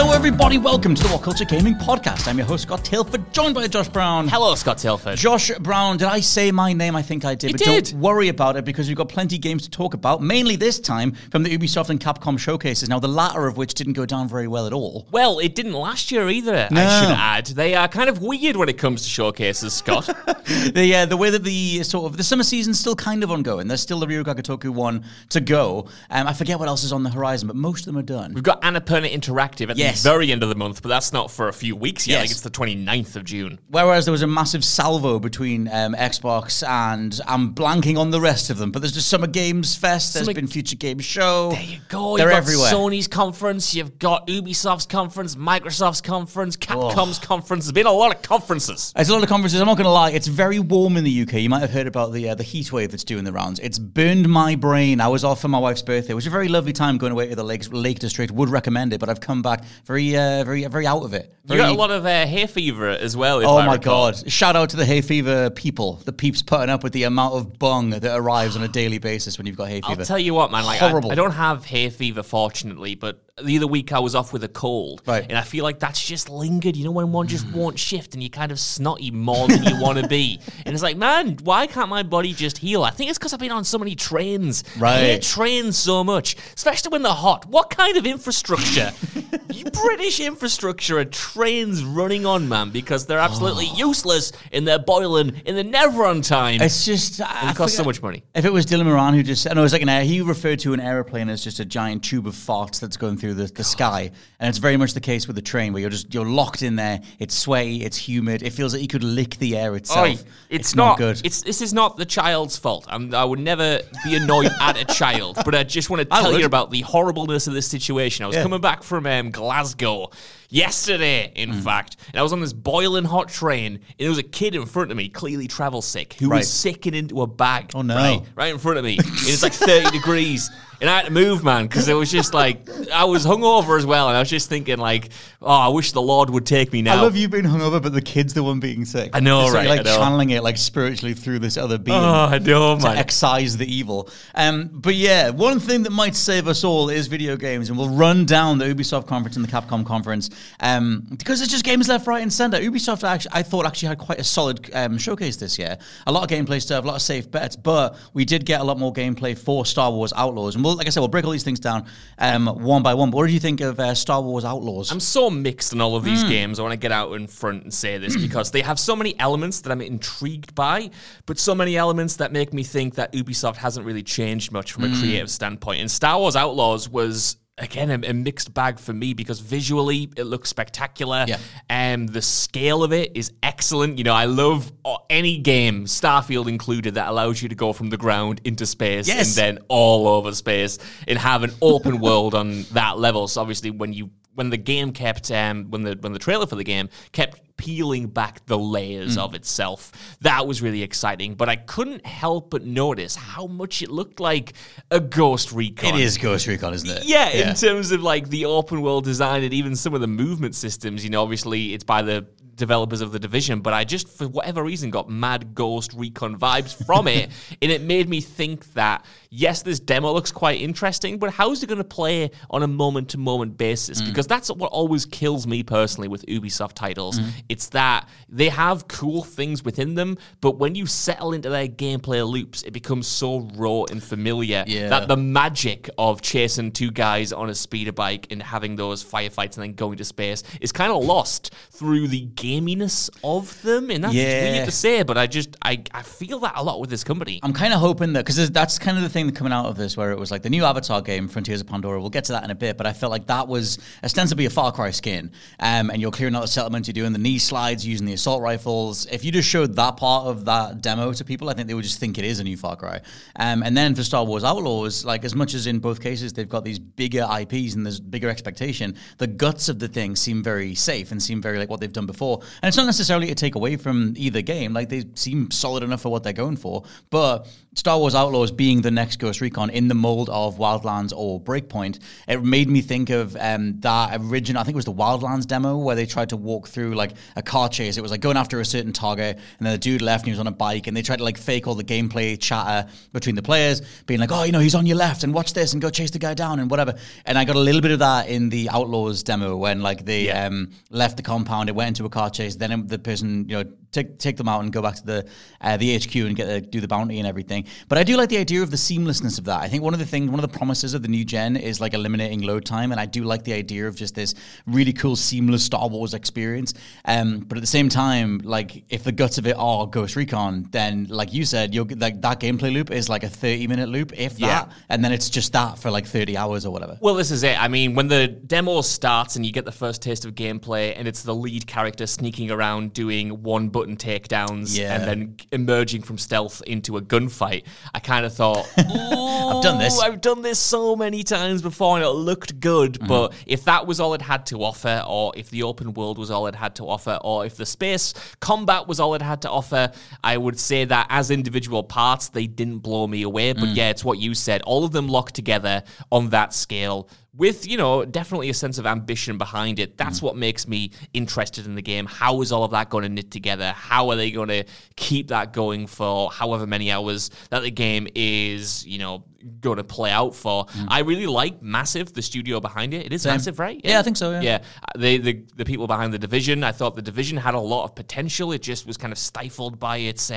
Hello everybody, welcome to the What Culture Gaming Podcast. I'm your host Scott Tilford, joined by Josh Brown. Hello Scott Tilford. Josh Brown, did I say my name? I think I did. Don't worry about it because we've got plenty of games to talk about, mainly this time from the Ubisoft and Capcom showcases, now the latter of which didn't go down very well at all. Well, it didn't last year either, no. I should add. They are kind of weird when it comes to showcases, Scott. The way that the summer season's still kind of ongoing. There's still the Ryu Kagakotaku one to go. I forget what else is on the horizon, but most of them are done. We've got Annapurna Interactive at the very end of the month, but that's not for a few weeks yet. Yes. I think it's the 29th of June. Whereas there was a massive salvo between Xbox and I'm blanking on the rest of them, but there's the Summer Games Fest, there's been Future Games Show. There you go. They're everywhere. Sony's conference, you've got Ubisoft's conference, Microsoft's conference, Capcom's conference. There's been a lot of conferences. It's a lot of conferences. I'm not going to lie. It's very warm in the UK. You might have heard about the heat wave that's doing the rounds. It's burned my brain. I was off for my wife's birthday, which was a very lovely time going away to the Lake District. Would recommend it, but I've come back very, very out of it. You got a lot of hay fever as well. Oh my God. Shout out to the hay fever people. The peeps putting up with the amount of bung that arrives on a daily basis when you've got hay fever. I'll tell you what, man. Horrible. I don't have hay fever, fortunately, but the other week I was off with a cold. Right. And I feel like that's just lingered. You know, when one just won't shift and you're kind of snotty more than you want to be. And it's like, man, why can't my body just heal? I think it's because I've been on so many trains. Right. I hate trains so much, especially when they're hot. What kind of infrastructure? British infrastructure are trains running on, man, because they're absolutely useless and they're boiling and they're never on time. It's just... It costs so much money. If it was Dylan Moran who just... No, it was like he referred to an aeroplane as just a giant tube of farts that's going through the sky. And it's very much the case with the train where you're locked in there. It's sweaty, it's humid. It feels like you could lick the air itself. It's not good. This is not the child's fault. I would never be annoyed at a child, but I just want to tell you about the horribleness of this situation. I was coming back from Glasgow yesterday, in fact, and I was on this boiling hot train, and there was a kid in front of me, clearly travel sick, who was sicking into a bag. Oh no! Right in front of me, and it's like 30 degrees. And I had to move, man, because it was just like, I was hungover as well, and I was just thinking like, I wish the Lord would take me now. I love you being hungover, but the kid's the one being sick. I know, right? You're channeling it spiritually through this other being. Oh, I know, man. To excise the evil. But yeah, one thing that might save us all is video games, and we'll run down the Ubisoft conference and the Capcom conference, because there's just games left, right, and centre. Ubisoft, I thought, had quite a solid showcase this year. A lot of gameplay stuff, a lot of safe bets, but we did get a lot more gameplay for Star Wars Outlaws, and like I said, we'll break all these things down one by one. But what did you think of Star Wars Outlaws? I'm so mixed on all of these games. I want to get out in front and say this because they have so many elements that I'm intrigued by, but so many elements that make me think that Ubisoft hasn't really changed much from a creative standpoint. And Star Wars Outlaws was... Again, a mixed bag for me because visually it looks spectacular. Yeah. The scale of it is excellent. You know, I love any game, Starfield included, that allows you to go from the ground into space and then all over space and have an open world on that level. So obviously, when the game kept when the trailer for the game kept peeling back the layers of itself. That was really exciting, but I couldn't help but notice how much it looked like a Ghost Recon. It is Ghost Recon, isn't it? Yeah, in terms of the open world design and even some of the movement systems, obviously it's by the developers of The Division, but I just, for whatever reason, got mad Ghost Recon vibes from it, and it made me think that, yes, this demo looks quite interesting, but how is it going to play on a moment-to-moment basis? Because that's what always kills me personally with Ubisoft titles. It's that they have cool things within them, but when you settle into their gameplay loops, it becomes so raw and familiar that the magic of chasing two guys on a speeder bike and having those firefights and then going to space is kind of lost through the gaminess of them, and that's weird to say, but I feel that a lot with this company. I'm kind of hoping that, because that's kind of the thing coming out of this, where it was like the new Avatar game, Frontiers of Pandora, we'll get to that in a bit, but I felt like that was ostensibly a Far Cry skin, and you're clearing out the settlement, you're doing the knee slides, using the assault rifles. If you just showed that part of that demo to people, I think they would just think it is a new Far Cry. And then for Star Wars Outlaws, like, as much as in both cases they've got these bigger IPs and there's bigger expectation, the guts of the thing seem very safe and seem very like what they've done before. And it's not necessarily a takeaway from either game. Like, they seem solid enough for what they're going for. But Star Wars Outlaws being the next Ghost Recon in the mold of Wildlands or Breakpoint, it made me think of that original, I think it was the Wildlands demo, where they tried to walk through like a car chase. It was like going after a certain target, and then the dude left and he was on a bike, and they tried to like fake all the gameplay chatter between the players, being like, oh, you know, he's on your left, and watch this, and go chase the guy down, and whatever. And I got a little bit of that in the Outlaws demo when like they left the compound, it went into a car chase, then the person, you know, take them out and go back to the HQ and do the bounty and everything. But I do like the idea of the seamlessness of that. I think one of the promises of the new gen is like eliminating load time, and I do like the idea of just this really cool seamless Star Wars experience. But at the same time, like, if the guts of it are Ghost Recon, then like you said, you're like, that gameplay loop is like a 30-minute loop, if that, and then it's just that for like 30 hours or whatever. Well, this is it. I mean, when the demo starts and you get the first taste of gameplay, and it's the lead character sneaking around doing one button takedowns and then emerging from stealth into a gunfight, I kind of thought, I've done this so many times before, and it looked good, but if that was all it had to offer, or if the open world was all it had to offer, or if the space combat was all it had to offer, I would say that as individual parts, they didn't blow me away, but yeah, it's what you said, all of them locked together on that scale, with, you know, definitely a sense of ambition behind it. That's what makes me interested in the game. How is all of that going to knit together? How are they going to keep that going for however many hours that the game is, you know, going to play out for? I really like Massive, the studio behind it. It is Massive, right? Yeah, I think so, yeah. The people behind The Division, I thought The Division had a lot of potential. It just was kind of stifled by its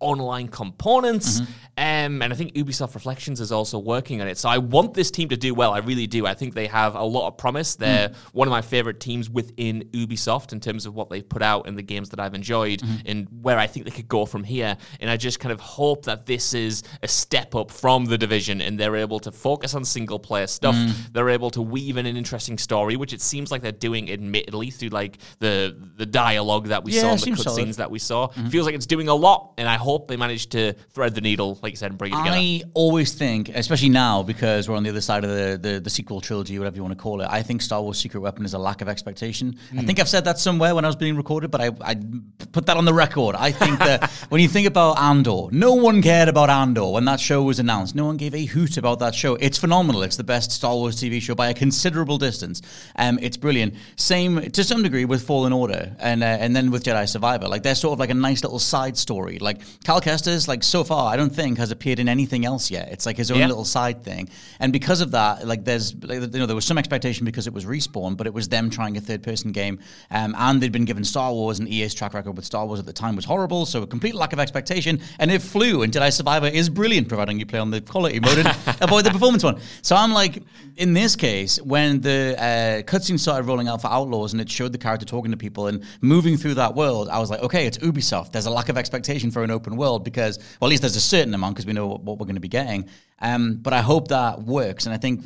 online components. And I think Ubisoft Reflections is also working on it. So I want this team to do well. I really do. I think they have a lot of promise. They're one of my favorite teams within Ubisoft in terms of what they've put out and the games that I've enjoyed and where I think they could go from here. And I just kind of hope that this is a step up from The Division, and they're able to focus on single player stuff. They're able to weave in an interesting story, which it seems like they're doing, admittedly, through like the dialogue that we saw and the cutscenes that we saw. Feels like it's doing a lot, and I hope they manage to thread the needle, like you said, and bring it together. I always think, especially now, because we're on the other side of the sequel trilogy, whatever you want to call it, I think Star Wars Secret Weapon is a lack of expectation. I think I've said that somewhere when I was being recorded, but I put that on the record. I think that when you think about Andor, no one cared about Andor when that show was announced. No one gave a hoot about that show. It's phenomenal. It's the best Star Wars TV show by a considerable distance. It's brilliant. Same, to some degree, with Fallen Order and then with Jedi Survivor. Like, they're sort of like a nice little side story. Like, Cal Kestis, like, so far, I don't think has appeared in anything else yet. It's like his own little side thing. And because of that, like, there was some expectation because it was Respawn, but it was them trying a third-person game, and they'd been given Star Wars, and EA's track record with Star Wars at the time was horrible, so a complete lack of expectation, and it flew, and Jedi Survivor is brilliant, providing you play on the quality mode and avoid the performance one. So I'm like, in this case, when the cutscene started rolling out for Outlaws, and it showed the character talking to people and moving through that world, I was like, okay, it's Ubisoft. There's a lack of expectation for an open world, because, well, at least there's a certain amount, because we know what we're going to be getting. But I hope that works, and I think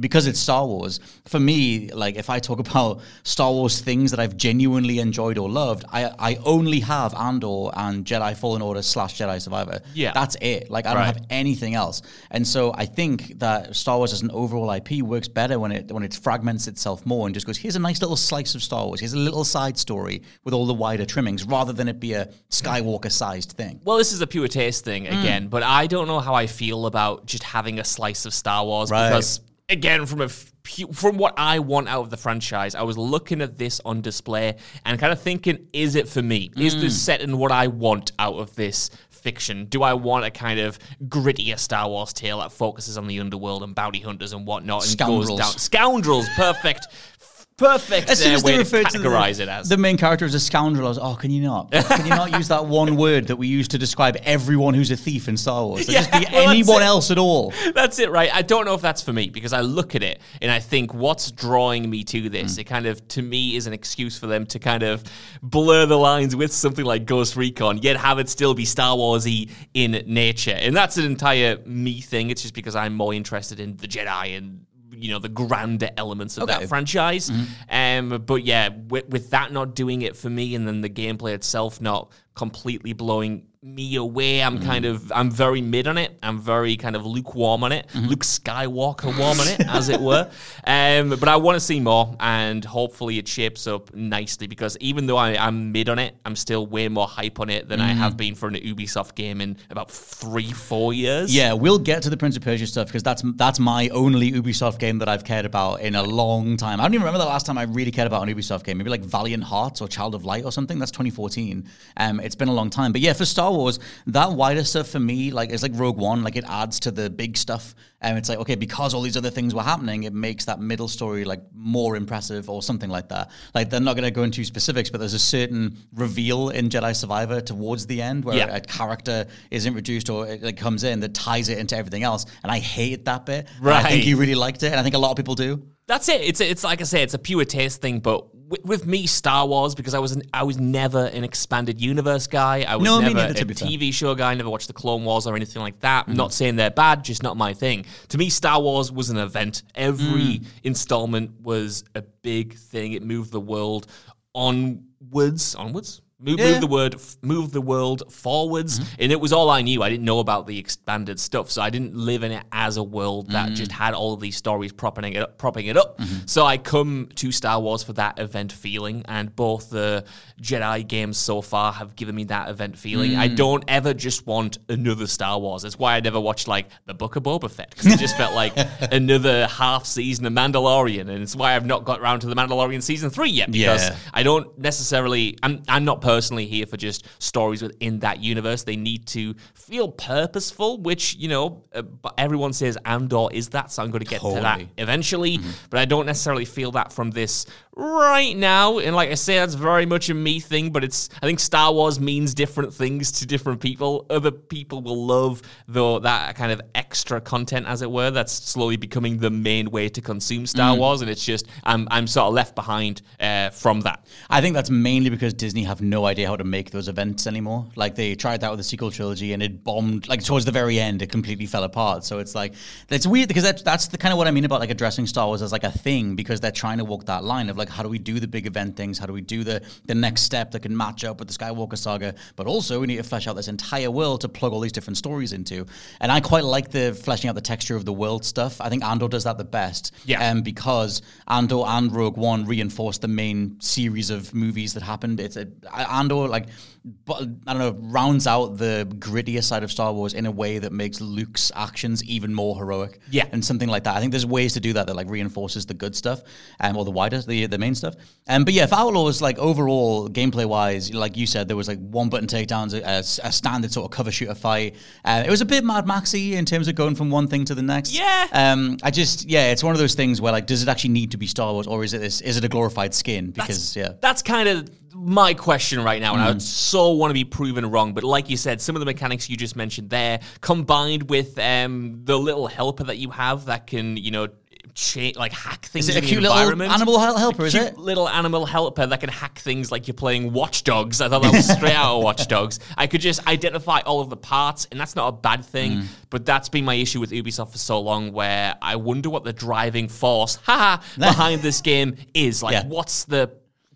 because it's Star Wars, for me, like, if I talk about Star Wars things that I've genuinely enjoyed or loved, I only have Andor and Jedi Fallen Order / Jedi Survivor. Yeah. That's it. Like, I don't have anything else. And so I think that Star Wars as an overall IP works better when it fragments itself more and just goes, here's a nice little slice of Star Wars, here's a little side story with all the wider trimmings, rather than it be a Skywalker-sized thing. Well, this is a pure taste thing again, but I don't know how I feel about just having a slice of Star Wars, because again, from what I want out of the franchise, I was looking at this on display and kind of thinking, is it for me? Is this setting what I want out of this fiction? Do I want a kind of grittier Star Wars tale that focuses on the underworld and bounty hunters and whatnot? And scoundrels. Goes down. Scoundrels, perfect. Perfect as soon as they refer to the main character as a scoundrel, I was, can you not? Can you not use that one word that we use to describe everyone who's a thief in Star Wars? Yeah, just be anyone else at all. That's it, right? I don't know if that's for me, because I look at it and I think, what's drawing me to this? It kind of, to me, is an excuse for them to kind of blur the lines with something like Ghost Recon, yet have it still be Star Wars-y in nature. And that's an entire me thing. It's just because I'm more interested in the Jedi and the grander elements of that franchise. But yeah, with that not doing it for me, and then the gameplay itself not completely blowing me away, I'm very mid on it. I'm very kind of lukewarm on it. Luke Skywalker warm on it, as it were. But I want to see more, and hopefully it shapes up nicely, because even though I'm mid on it, I'm still way more hype on it than I have been for an Ubisoft game in about 3-4 years. Yeah, we'll get to the Prince of Persia stuff, because that's my only Ubisoft game that I've cared about in a long time. I don't even remember the last time I really cared about an Ubisoft game. Maybe like Valiant Hearts or Child of Light or something. That's 2014. It's been a long time. But yeah, for Star Wars, that wider stuff for me, like, it's like Rogue One, like it adds to the big stuff. And it's like, okay, because all these other things were happening, it makes that middle story like more impressive or something like that. Like, they're not going to go into specifics, but there's a certain reveal in Jedi Survivor towards the end where a character is introduced or it comes in that ties it into everything else. And I hated that bit. Right. I think you really liked it. And I think a lot of people do. That's it. It's like I say, it's a pure taste thing, but with me, Star Wars, because I was never an expanded universe guy. I was neither, a TV show guy. I never watched the Clone Wars or anything like that. I'm not saying they're bad, just not my thing. To me, Star Wars was an event. Every installment was a big thing. It moved the world onwards. Move the world forwards, and it was all I knew. I didn't know about the expanded stuff, so I didn't live in it as a world that just had all of these stories propping it up. So I come to Star Wars for that event feeling, and both the Jedi games so far have given me that event feeling. I don't ever just want another Star Wars. That's why I never watched like the Book of Boba Fett, because it just felt like another half season of Mandalorian, and it's why I've not got around to the Mandalorian season 3 yet, because I don't necessarily. I'm not personally here for just stories within that universe. They need to feel purposeful, which, everyone says Andor is that, so I'm going to get to that eventually, but I don't necessarily feel that from this right now. And like I say, that's very much a me thing, but I think Star Wars means different things to different people. Other people will love that kind of extra content, as it were, that's slowly becoming the main way to consume Star Wars, and it's just, I'm sort of left behind from that. I think that's mainly because Disney have no idea how to make those events anymore. Like, they tried that with the sequel trilogy and it bombed. Like, towards the very end, it completely fell apart. So it's like, it's weird, because that's the kind of what I mean about like addressing Star Wars as like a thing, because they're trying to walk that line of like, how do we do the big event things? How do we do the next step that can match up with the Skywalker saga? But also we need to flesh out this entire world to plug all these different stories into. And I quite like the fleshing out the texture of the world stuff. I think Andor does that the best. Yeah. Because Andor and Rogue One reinforced the main series of movies that happened. Andor, like, I don't know, rounds out the grittier side of Star Wars in a way that makes Luke's actions even more heroic. Yeah. And something like that. I think there's ways to do that like, reinforces the good stuff, or the wider, the main stuff. But yeah, for Outlaws, like, overall, gameplay-wise, like you said, there was, like, one-button takedowns, a standard sort of cover shooter fight. It was a bit Mad Max-y in terms of going from one thing to the next. Yeah. It's one of those things where, like, does it actually need to be Star Wars, or is it a glorified skin? Because, That's kind of my question right now, and I would so want to be proven wrong, but like you said, some of the mechanics you just mentioned there, combined with the little helper that you have that can, hack things in the environment. Is it a cute little animal helper, is it? A cute little animal helper that can hack things like you're playing Watch Dogs. I thought that was straight out of Watch Dogs. I could just identify all of the parts, and that's not a bad thing, but that's been my issue with Ubisoft for so long, where I wonder what the driving force behind this game is. Like, what's the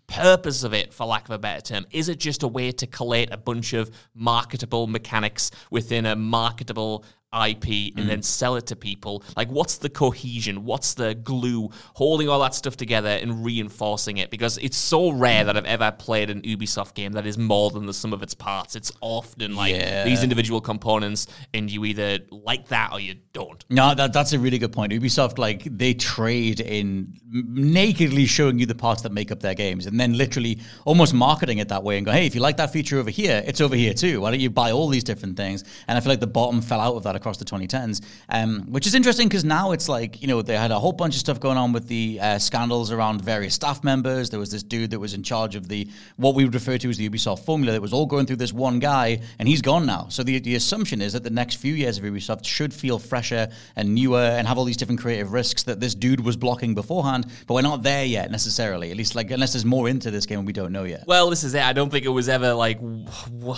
purpose of it, for lack of a better term? Is it just a way to collate a bunch of marketable mechanics within a marketable IP and then sell it to people. Like, what's the cohesion? What's the glue holding all that stuff together and reinforcing it? Because it's so rare that I've ever played an Ubisoft game that is more than the sum of its parts. It's often like these individual components, and you either like that or you don't. No, that's a really good point. Ubisoft, like, they trade in nakedly showing you the parts that make up their games and then literally almost marketing it that way and go, hey, if you like that feature over here, it's over here too. Why don't you buy all these different things? And I feel like the bottom fell out of that across the 2010s, which is interesting because now it's like, you know, they had a whole bunch of stuff going on with the scandals around various staff members. There was this dude that was in charge of the what we would refer to as the Ubisoft formula that was all going through this one guy, and he's gone now. So the assumption is that the next few years of Ubisoft should feel fresher and newer and have all these different creative risks that this dude was blocking beforehand, but we're not there yet necessarily, at least like unless there's more into this game and we don't know yet. Well, this is it. I don't think it was ever like,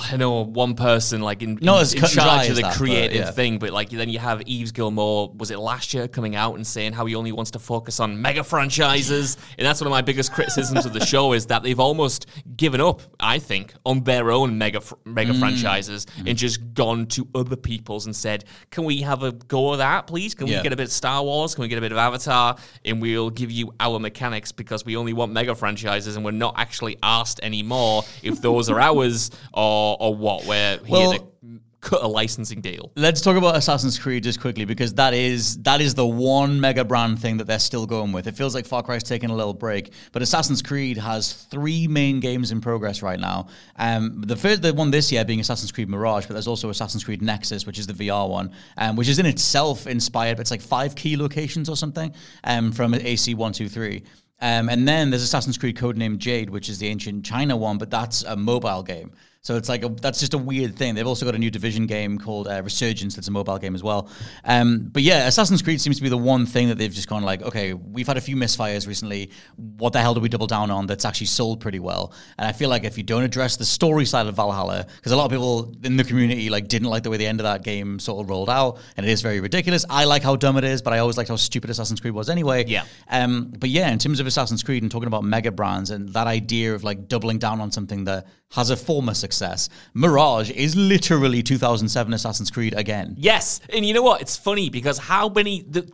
I know one person like in charge of the creative thing. But like then you have Yves Gilmore, was it last year, coming out and saying how he only wants to focus on mega franchises, and that's one of my biggest criticisms of the show is that they've almost given up, I think, on their own mega franchises and just gone to other people's and said, can we have a go of that, please? Can we get a bit of Star Wars? Can we get a bit of Avatar? And we'll give you our mechanics because we only want mega franchises and we're not actually asked anymore if those are ours or what. We're here to cut a licensing deal. Let's talk about Assassin's Creed just quickly, because that is the one mega brand thing that they're still going with. It feels like Far Cry's taking a little break, but Assassin's Creed has three main games in progress right now. The one this year being Assassin's Creed Mirage, but there's also Assassin's Creed Nexus, which is the VR one, which is in itself inspired, but it's like 5 key locations or something from AC123. And then there's Assassin's Creed Codename Jade, which is the ancient China one, but that's a mobile game. So it's like that's just a weird thing. They've also got a new Division game called Resurgence that's a mobile game as well. But yeah, Assassin's Creed seems to be the one thing that they've just gone like, okay, we've had a few misfires recently. What the hell do we double down on that's actually sold pretty well? And I feel like if you don't address the story side of Valhalla, because a lot of people in the community like didn't like the way the end of that game sort of rolled out, and it is very ridiculous. I like how dumb it is, but I always liked how stupid Assassin's Creed was anyway. Yeah. But yeah, in terms of Assassin's Creed and talking about mega brands and that idea of like doubling down on something that has a former success, Mirage is literally 2007 Assassin's Creed again. Yes, and you know what? It's funny because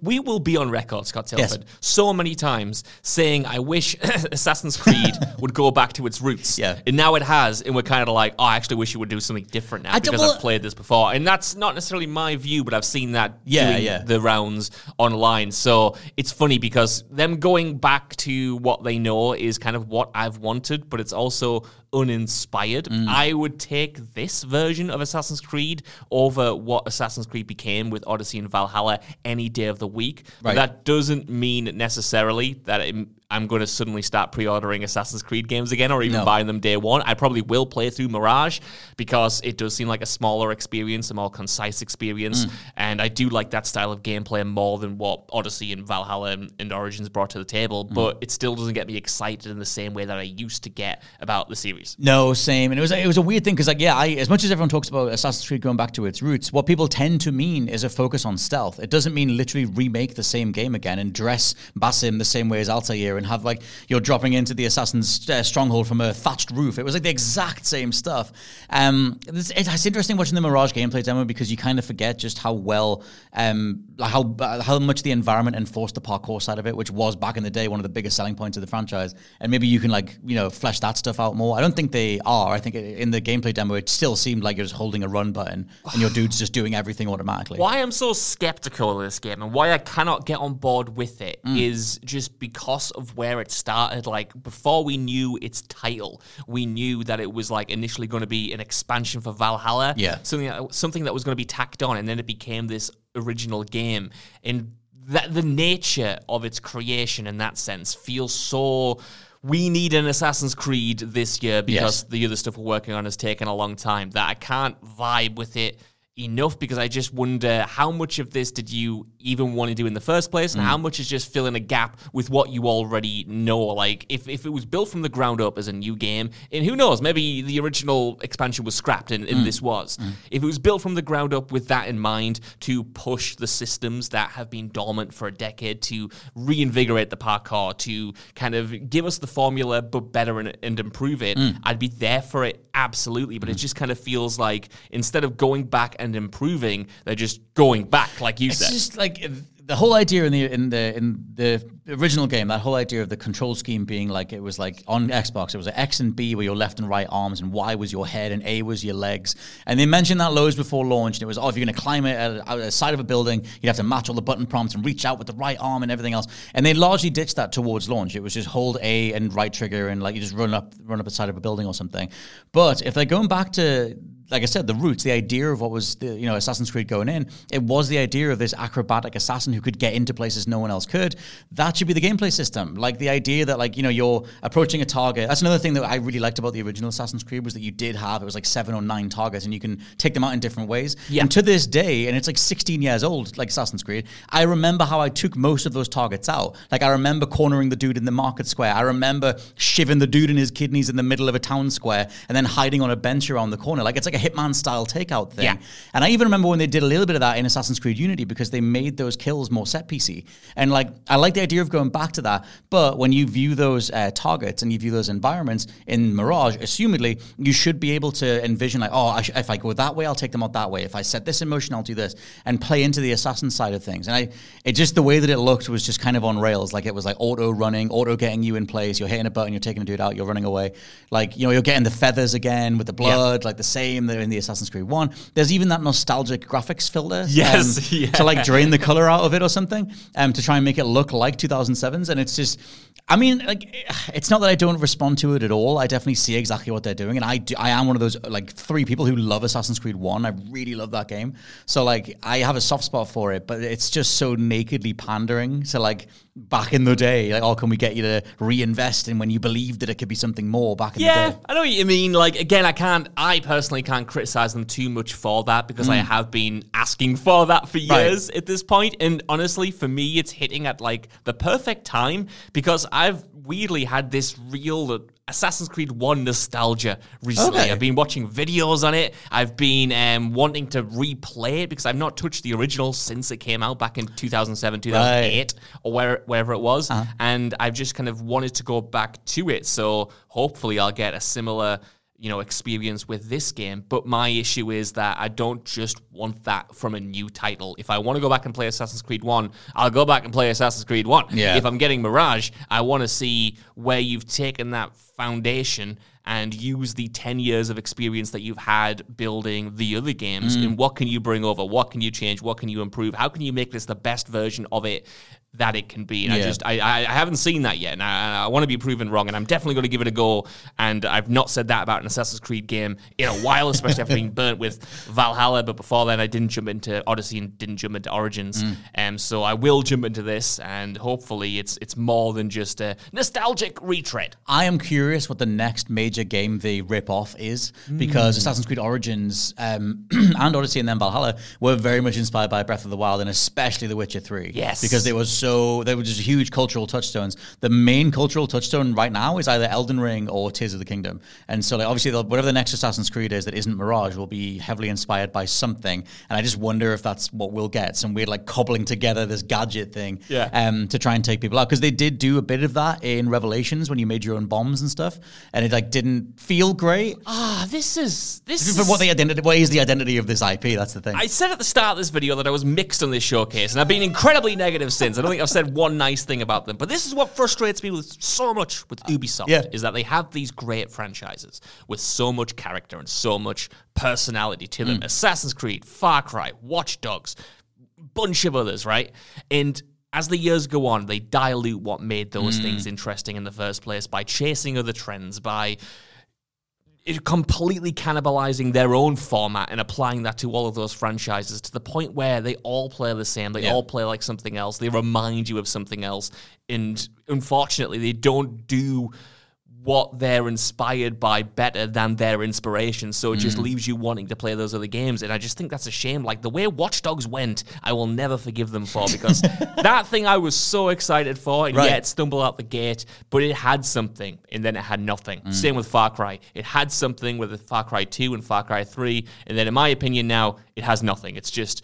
we will be on record, Scott Tilford, so many times saying, I wish Assassin's Creed would go back to its roots. Yeah. And now it has, and we're kind of like, oh, I actually wish it would do something different now I've played this before. And that's not necessarily my view, but I've seen that doing the rounds online. So it's funny because them going back to what they know is kind of what I've wanted, but it's also uninspired. I would take this version of Assassin's Creed over what Assassin's Creed became with Odyssey and Valhalla any day of the week. Right. But that doesn't mean necessarily that I'm going to suddenly start pre-ordering Assassin's Creed games again or even buying them day one. I probably will play through Mirage because it does seem like a smaller experience, a more concise experience, and I do like that style of gameplay more than what Odyssey and Valhalla and Origins brought to the table, but it still doesn't get me excited in the same way that I used to get about the series. No, same. And it was a weird thing because, like, as much as everyone talks about Assassin's Creed going back to its roots, what people tend to mean is a focus on stealth. It doesn't mean literally remake the same game again and dress Basim the same way as Altair and have, like, you're dropping into the assassin's stronghold from a thatched roof. It was, like, the exact same stuff. It's interesting watching the Mirage gameplay demo because you kind of forget just how well, how much the environment enforced the parkour side of it, which was, back in the day, one of the biggest selling points of the franchise. And maybe you can, like, you know, flesh that stuff out more. I don't think they are. I think in the gameplay demo, it still seemed like you're just holding a run button and your dude's just doing everything automatically. Why I'm so skeptical of this game and why I cannot get on board with it is just because of where it started. Like, before we knew its title, we knew that it was, like, initially going to be an expansion for Valhalla, something that was going to be tacked on, and then it became this original game. And that the nature of its creation in that sense feels so... We need an Assassin's Creed this year because the other stuff we're working on has taken a long time, that I can't vibe with it enough, because I just wonder how much of this did you even want to do in the first place and how much is just filling a gap with what you already know. Like, if it was built from the ground up as a new game, and who knows, maybe the original expansion was scrapped and this was. If it was built from the ground up with that in mind to push the systems that have been dormant for a decade, to reinvigorate the parkour, to kind of give us the formula but better and improve it, I'd be there for it absolutely, but it just kind of feels like instead of going back and improving, they're just going back, like you said. It's just like the whole idea in the original game, that whole idea of the control scheme being like, it was like on Xbox, it was like X and B were your left and right arms, and Y was your head, and A was your legs. And they mentioned that loads before launch, and it was, oh, if you're going to climb a side of a building, you'd have to match all the button prompts and reach out with the right arm and everything else. And they largely ditched that towards launch. It was just hold A and right trigger, and like you just run up the side of a building or something. But if they're going back to, like I said, the roots, the idea of what was the, you know, Assassin's Creed going in, it was the idea of this acrobatic assassin who could get into places no one else could. That should be the gameplay system. Like the idea that, like, you know, you're approaching a target. That's another thing that I really liked about the original Assassin's Creed, was that you did have, it was like 7 or 9 targets, and you can take them out in different ways. Yeah. And to this day, and it's like 16 years old, like Assassin's Creed, I remember how I took most of those targets out. Like I remember cornering the dude in the market square. I remember shivving the dude in his kidneys in the middle of a town square and then hiding on a bench around the corner. Like it's like a Hitman-style takeout thing. Yeah. And I even remember when they did a little bit of that in Assassin's Creed Unity, because they made those kills more set-piecey. And like, I like the idea of going back to that, but when you view those targets and you view those environments in Mirage, assumedly, you should be able to envision like, oh, if I go that way, I'll take them out that way. If I set this in motion, I'll do this, and play into the assassin side of things. And it just, the way that it looked was just kind of on rails. Like it was like auto-running, auto-getting you in place. You're hitting a button, you're taking a dude out, you're running away. Like, you know, you're getting the feathers again with the blood, like the same that in the Assassin's Creed 1. There's even that nostalgic graphics filter to like drain the color out of it or something, to try and make it look like 2007's. And it's just, I mean, like, it's not that I don't respond to it at all. I definitely see exactly what they're doing, and I am one of those like 3 people who love Assassin's Creed 1. I really love that game, so like I have a soft spot for it, but it's just so nakedly pandering to like back in the day, like, oh, can we get you to reinvest in when you believed that it could be something more back in the day? I know what you mean. Like, again, I personally can't criticize them too much for that, because I have been asking for that for years at this point. And honestly, for me, it's hitting at like the perfect time, because I've weirdly had this real Assassin's Creed 1 nostalgia recently. Okay. I've been watching videos on it. I've been wanting to replay it, because I've not touched the original since it came out back in 2007, 2008, or wherever it was. Uh-huh. And I've just kind of wanted to go back to it. So hopefully I'll get a similar, you know, experience with this game. But my issue is that I don't just want that from a new title. If I want to go back and play Assassin's Creed 1, I'll go back and play Assassin's Creed 1. Yeah. If I'm getting Mirage, I want to see where you've taken that foundation and use the 10 years of experience that you've had building the other games. And what can you bring over? What can you change? What can you improve? How can you make this the best version of it that it can be? And I haven't seen that yet, and I want to be proven wrong, and I'm definitely going to give it a go. And I've not said that about an Assassin's Creed game in a while, especially after being burnt with Valhalla. But before then, I didn't jump into Odyssey and didn't jump into Origins. So I will jump into this, and hopefully it's more than just a nostalgic retread. I am curious what the next major game they rip off is, because Assassin's Creed Origins and Odyssey and then Valhalla were very much inspired by Breath of the Wild, and especially The Witcher 3. Yes. Because they were just huge cultural touchstones. The main cultural touchstone right now is either Elden Ring or Tears of the Kingdom. And so, like, obviously, whatever the next Assassin's Creed is that isn't Mirage will be heavily inspired by something. And I just wonder if that's what we'll get, some weird, like, cobbling together this gadget thing to try and take people out. Because they did do a bit of that in Revelations when you made your own bombs and stuff. And it, like, didn't feel great. But what is the identity of this IP? That's the thing. I said at the start of this video that I was mixed on this showcase, and I've been incredibly negative since. I don't think I've said one nice thing about them. But this is what frustrates me so much with Ubisoft, is that they have these great franchises with so much character and so much personality to them. Assassin's Creed, Far Cry, Watch Dogs, bunch of others, right? And as the years go on, they dilute what made those things interesting in the first place by chasing other trends, by completely cannibalizing their own format and applying that to all of those franchises, to the point where they all play the same. They all play like something else. They remind you of something else. And unfortunately, they don't do what they're inspired by better than their inspiration. So it just leaves you wanting to play those other games. And I just think that's a shame. Like, the way Watch Dogs went, I will never forgive them for, because that thing I was so excited for, and it stumbled out the gate, but it had something, and then it had nothing. Same with Far Cry. It had something with Far Cry 2 and Far Cry 3, and then in my opinion now, it has nothing. It's just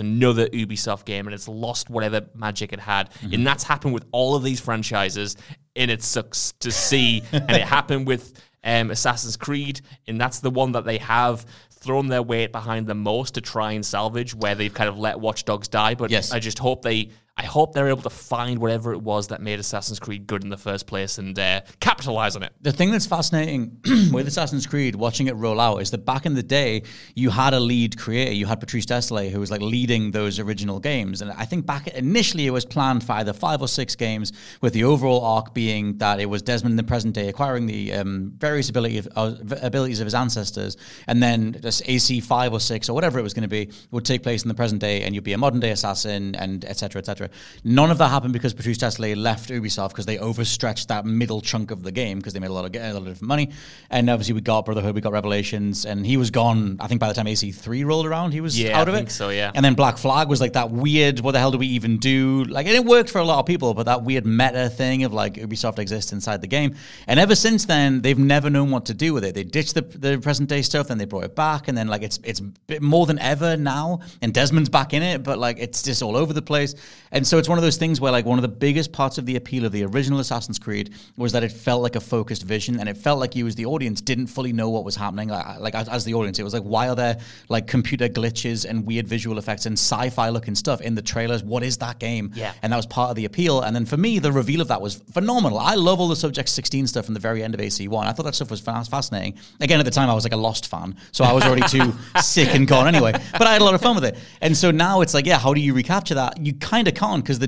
another Ubisoft game, and it's lost whatever magic it had. And that's happened with all of these franchises, and it sucks to see. And it happened with Assassin's Creed, and that's the one that they have thrown their weight behind the most to try and salvage, where they've kind of let Watch Dogs die. But yes. I just hope they're able to find whatever it was that made Assassin's Creed good in the first place and capitalize on it. The thing that's fascinating with Assassin's Creed, watching it roll out, is that back in the day, you had a lead creator. You had Patrice Désilets, who was like leading those original games. And I think back initially it was planned for either 5 or 6 games, with the overall arc being that it was Desmond in the present day acquiring the various abilities of his ancestors, and then just AC 5 or 6 or whatever it was going to be would take place in the present day, and you'd be a modern day assassin, and et cetera, et cetera. None of that happened because Patrice Désilets left Ubisoft because they overstretched that middle chunk of the game because they made a lot of different money. And obviously we got Brotherhood, we got Revelations, and he was gone. I think by the time AC3 rolled around, he was out of it. I think so, yeah. And then Black Flag was like that weird, what the hell do we even do? Like, and it worked for a lot of people, but that weird meta thing of like Ubisoft exists inside the game. And ever since then, they've never known what to do with it. They ditched the present day stuff, then they brought it back, and then like it's more than ever now. And Desmond's back in it, but like it's just all over the place. And so it's one of those things where like one of the biggest parts of the appeal of the original Assassin's Creed was that it felt like a focused vision, and it felt like you as the audience didn't fully know what was happening. Like as the audience, it was like, why are there like computer glitches and weird visual effects and sci-fi looking stuff in the trailers? What is that game? Yeah. And that was part of the appeal. And then for me, the reveal of that was phenomenal. I love all the Subject 16 stuff from the very end of AC1. I thought that stuff was fascinating. Again, at the time, I was like a Lost fan, so I was already too sick and gone anyway. But I had a lot of fun with it. And so now it's like, yeah, how do you recapture that? You kind of can't. Because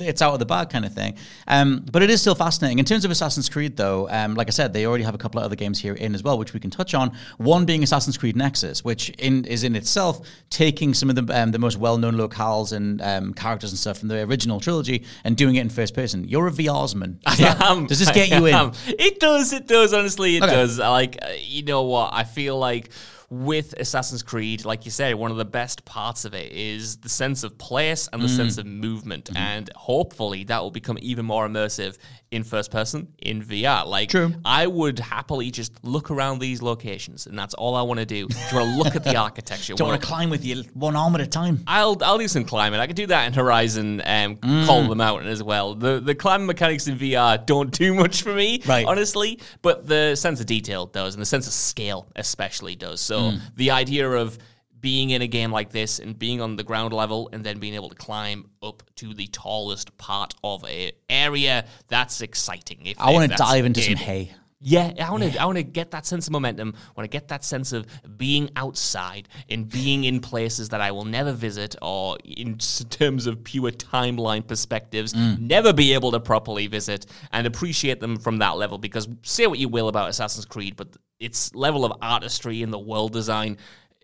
it's out of the bag kind of thing. But it is still fascinating. In terms of Assassin's Creed, though, like I said, they already have a couple of other games here in as well, which we can touch on. One being Assassin's Creed Nexus, which is in itself taking some of the most well-known locales and characters and stuff from the original trilogy and doing it in first person. You're a VRsman. I am. Does this get you in? It does. Honestly, it does. Like, you know what? I feel like with Assassin's Creed, like you say, one of the best parts of it is the sense of place and the sense of movement. Mm-hmm. And hopefully that will become even more immersive in first person, in VR. Like, true. I would happily just look around these locations, and that's all I want to do. Do you want to look at the architecture? Do you want to climb with you one arm at a time? I'll do some climbing. I can do that in Horizon Call of the Mountain as well. The climbing mechanics in VR don't do much for me, honestly, but the sense of detail does, and the sense of scale especially does. So the idea of being in a game like this and being on the ground level and then being able to climb up to the tallest part of an area, that's exciting. I want to dive into some hay. Yeah, I want to get that sense of momentum. I want to get that sense of being outside and being in places that I will never visit, or in terms of pure timeline perspectives, never be able to properly visit, and appreciate them from that level. Because say what you will about Assassin's Creed, but its level of artistry in the world design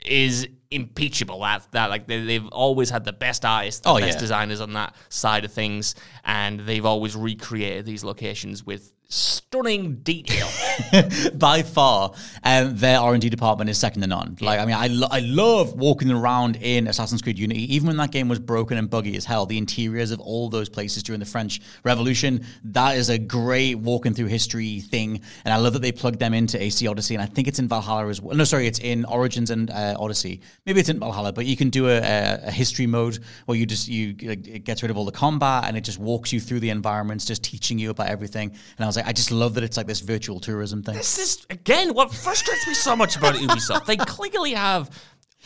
is impeachable. That like they've always had the best artists, the best designers on that side of things, and they've always recreated these locations with stunning detail. By far, their R&D department is second to none. Like, I mean, I love walking around in Assassin's Creed Unity. Even when that game was broken and buggy as hell, the interiors of all those places during the French Revolution, that is a great walking through history thing. And I love that they plugged them into AC Odyssey, and I think it's in Valhalla as well. No, sorry, it's in Origins and Odyssey. Maybe it's in Valhalla, but you can do a history mode where it gets rid of all the combat, and it just walks you through the environments, just teaching you about everything. And I was like, I just love that it's like this virtual tourism thing. This is, again, what frustrates me so much about Ubisoft. They clearly have,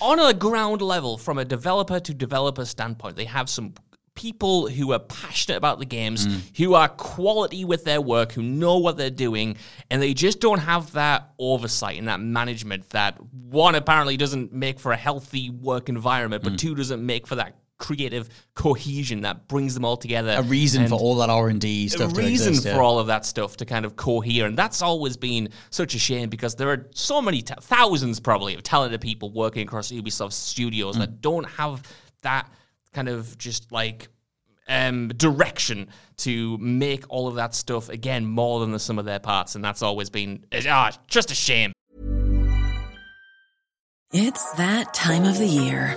on a ground level, from a developer to developer standpoint, they have some people who are passionate about the games, who are quality with their work, who know what they're doing, and they just don't have that oversight and that management that, one, apparently doesn't make for a healthy work environment, but two, doesn't make for that creative cohesion that brings them all together. A reason for all that R&D stuff to exist. A reason for all of that stuff to kind of cohere. And that's always been such a shame, because there are so many, thousands probably, of talented people working across Ubisoft studios that don't have that kind of just like direction to make all of that stuff, again, more than the sum of their parts. And that's always been just a shame. It's that time of the year.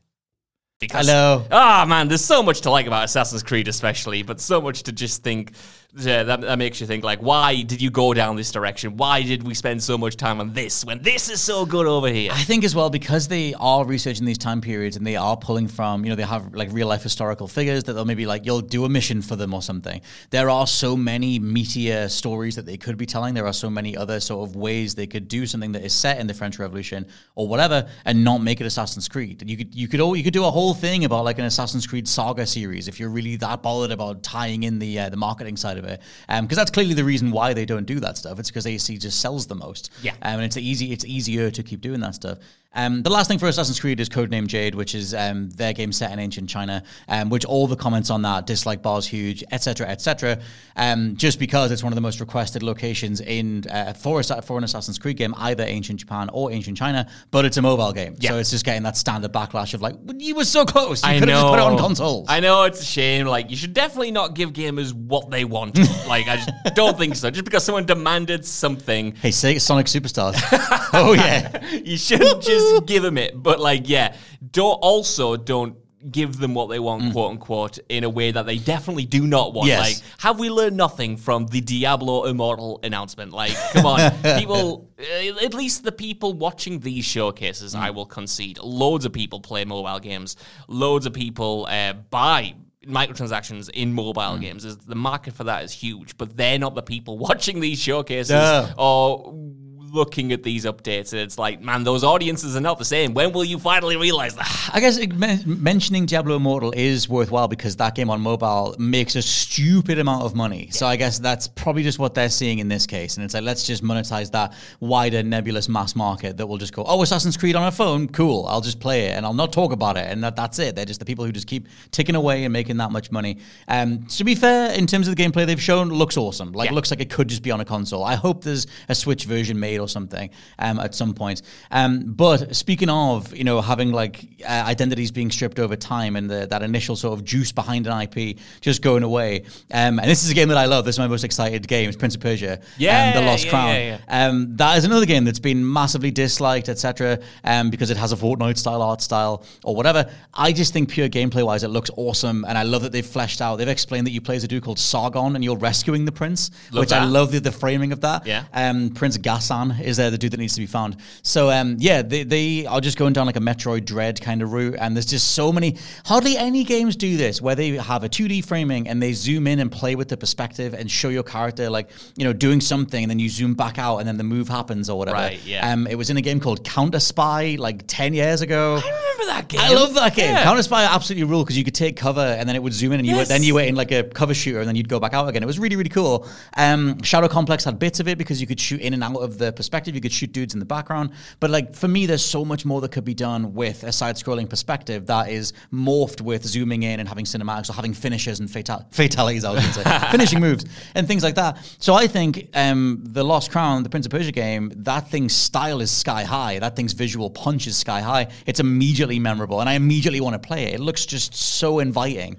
Because, hello. Ah, man, there's so much to like about Assassin's Creed especially, but so much to just think, that makes you think, like, why did you go down this direction? Why did we spend so much time on this when this is so good over here? I think as well, because they are researching these time periods and they are pulling from, you know, they have, like, real-life historical figures that they'll maybe, like, you'll do a mission for them or something. There are so many meatier stories that they could be telling. There are so many other sort of ways they could do something that is set in the French Revolution or whatever and not make it Assassin's Creed. You could do a whole thing about, like, an Assassin's Creed saga series if you're really that bothered about tying in the marketing side of it, because that's clearly the reason why they don't do that stuff. It's because AC just sells the most, and it's easier to keep doing that stuff. The last thing for Assassin's Creed is Codename Jade, which is their game set in ancient China, which all the comments on that, dislike bars huge, etc., etc., just because it's one of the most requested locations in for an Assassin's Creed game, either ancient Japan or ancient China, but it's a mobile game. Yeah. So it's just getting that standard backlash of, like, you were so close, you could have just put it on consoles. I know, it's a shame. Like, you should definitely not give gamers what they want. Like, I just don't think so. Just because someone demanded something. Hey, say Sonic Superstars. Oh, yeah. You shouldn't just give them it, but, like, yeah, don't give them what they want, quote unquote, in a way that they definitely do not want. Yes. Like, have we learned nothing from the Diablo Immortal announcement? Like, come on, people. At least the people watching these showcases, I will concede, loads of people play mobile games, loads of people buy microtransactions in mobile games. The market for that is huge, but they're not the people watching these showcases or looking at these updates, and it's like, man, those audiences are not the same. When will you finally realize that? I guess mentioning Diablo Immortal is worthwhile because that game on mobile makes a stupid amount of money. Yeah. So I guess that's probably just what they're seeing in this case. And it's like, let's just monetize that wider nebulous mass market that will just go, oh, Assassin's Creed on a phone, cool. I'll just play it and I'll not talk about it. And that's it. They're just the people who just keep ticking away and making that much money. To be fair, in terms of the gameplay they've shown, looks awesome. Like, looks like it could just be on a console. I hope there's a Switch version made or something at some point. But speaking of, you know, having, like, identities being stripped over time and that initial sort of juice behind an IP just going away. And this is a game that I love. This is my most excited game. It's Prince of Persia The Lost Crown. Yeah. That is another game that's been massively disliked, etc., because it has a Fortnite-style art style or whatever. I just think pure gameplay-wise, it looks awesome, and I love that they've fleshed out. They've explained that you play as a dude called Sargon, and you're rescuing the prince, I love the framing of that. Yeah. Prince Gassan is there, the dude that needs to be found. So, they are just going down, like, a Metroid Dread kind of route, and there's just so many... Hardly any games do this, where they have a 2D framing, and they zoom in and play with the perspective and show your character, like, you know, doing something, and then you zoom back out, and then the move happens or whatever. Right, yeah. It was in a game called Counter Spy, like, 10 years ago. I remember remember that game. I love that game. Yeah. Counter-Spy absolutely ruled because you could take cover and then it would zoom in and you then you were in like a cover shooter and then you'd go back out again. It was really, really cool. Shadow Complex had bits of it because you could shoot in and out of the perspective. You could shoot dudes in the background. But like for me, there's so much more that could be done with a side-scrolling perspective that is morphed with zooming in and having cinematics or having finishes and fatalities, I was going to say. Finishing moves and things like that. So I think The Lost Crown, the Prince of Persia game, that thing's style is sky high. That thing's visual punch is sky high. It's immediately memorable, and I immediately want to play it. It looks just so inviting.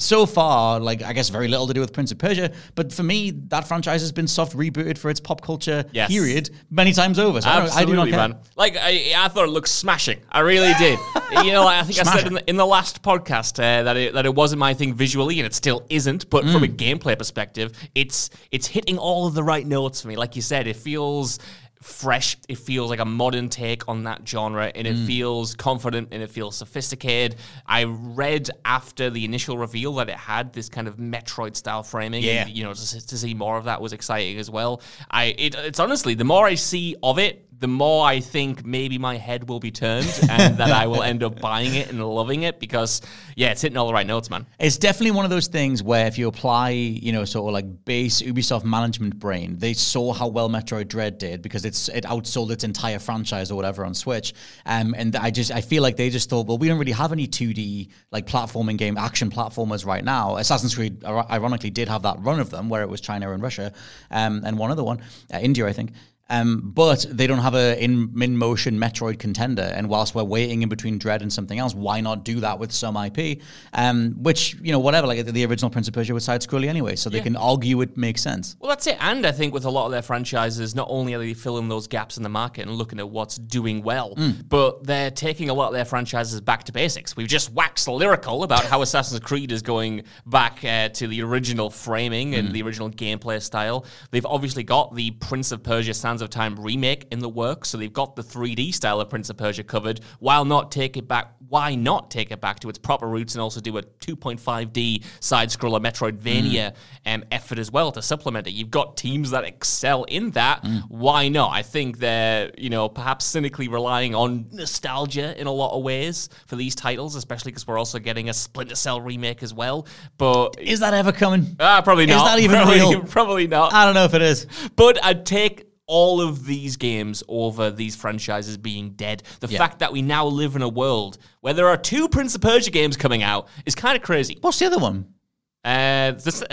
So far, like, I guess very little to do with Prince of Persia, but for me, that franchise has been soft rebooted for its pop culture period many times over. So I do not care. Man. Like, I thought it looked smashing. I really did. You know, like, I think I said in the last podcast that it wasn't my thing visually, and it still isn't, but from a gameplay perspective, it's hitting all of the right notes for me. Like you said, it feels fresh, it feels like a modern take on that genre, and it feels confident and it feels sophisticated. I read after the initial reveal that it had this kind of Metroid style framing, and, you know, to see more of that was exciting as well. It's honestly, the more I see of it, the more I think maybe my head will be turned and that I will end up buying it and loving it because, yeah, it's hitting all the right notes, man. It's definitely one of those things where if you apply, you know, sort of like base Ubisoft management brain, they saw how well Metroid Dread did because it outsold its entire franchise or whatever on Switch. And I feel like they just thought, well, we don't really have any 2D, like, platforming game, action platformers right now. Assassin's Creed, ironically, did have that run of them where it was China and Russia and one other one, India, I think. But they don't have a in-motion Metroid contender, and whilst we're waiting in between Dread and something else, why not do that with some IP? Which, you know, whatever, like the original Prince of Persia was side-scrolling anyway, so they can argue it makes sense. Well, that's it, and I think with a lot of their franchises, not only are they filling those gaps in the market and looking at what's doing well, but they're taking a lot of their franchises back to basics. We've just waxed lyrical about how Assassin's Creed is going back to the original framing and the original gameplay style. They've obviously got the Prince of Persia Sands of Time remake in the works, so they've got the 3D style of Prince of Persia covered. Why not take it back to its proper roots and also do a 2.5D side-scroller Metroidvania effort as well to supplement it? You've got teams that excel in that. Why not? I think they're, you know, perhaps cynically relying on nostalgia in a lot of ways for these titles, especially because we're also getting a Splinter Cell remake as well. But is that ever coming? Probably not. Is that even real? Probably not. I don't know if it is. But I'd take all of these games over these franchises being dead. The fact that we now live in a world where there are 2 Prince of Persia games coming out is kind of crazy. What's the other one? This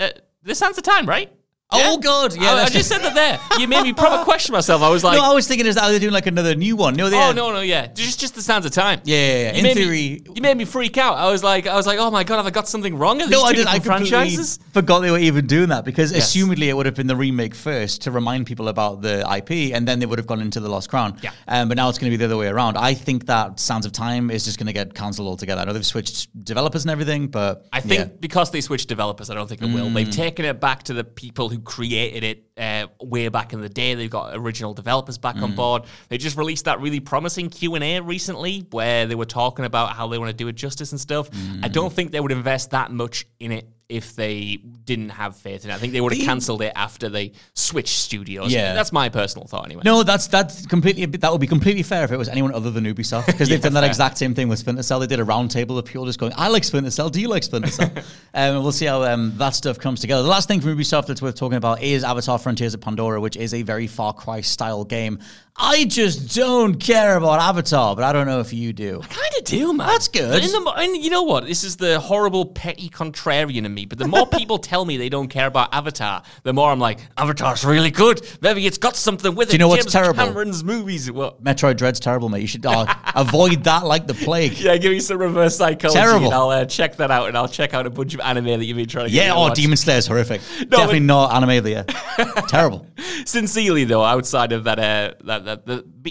Sands of Time, right? Yeah. Oh, God. Yeah, I just said that there. You made me proper question myself. I was like... No, I was thinking, are they doing like another new one? No, No, Just the Sands of Time. Yeah. In theory... You made me freak out. I was like, oh, my God, have I got something wrong? I franchises? Forgot they were even doing that because assumedly it would have been the remake first to remind people about the IP, and then they would have gone into The Lost Crown. Yeah. But now it's going to be the other way around. I think that Sands of Time is just going to get cancelled altogether. I know they've switched developers and everything, but... I think because they switched developers, I don't think it will. They've taken it back to the people who created it way back in the day. They've got original developers back on board. They just released that really promising Q&A recently where they were talking about how they want to do it justice and stuff. I don't think they would invest that much in it if they didn't have faith in it. I think they would have cancelled it after they switched studios. Yeah. That's my personal thought anyway. No, that would be completely fair if it was anyone other than Ubisoft, because they've done that exact same thing with Splinter Cell. They did a round table of people just going, I like Splinter Cell, do you like Splinter Cell? And we'll see how that stuff comes together. The last thing from Ubisoft that's worth talking about is Avatar Frontiers of Pandora, which is a very Far Cry style game. I just don't care about Avatar, but I don't know if you do. I kind of do, man. That's good. And you know what? This is the horrible, petty contrarian in me, but the more people tell me they don't care about Avatar, the more I'm like, Avatar's really good. Maybe it's got something with it. Do you know what's terrible? Cameron's movies. What? Metroid Dread's terrible, mate. You should avoid that like the plague. Yeah, give me some reverse psychology. Terrible. And I'll check that out, and I'll check out a bunch of anime that you've been trying to get me to watch. Demon Slayer's horrific. Definitely not anime of the year. Terrible. Sincerely, though, outside of that,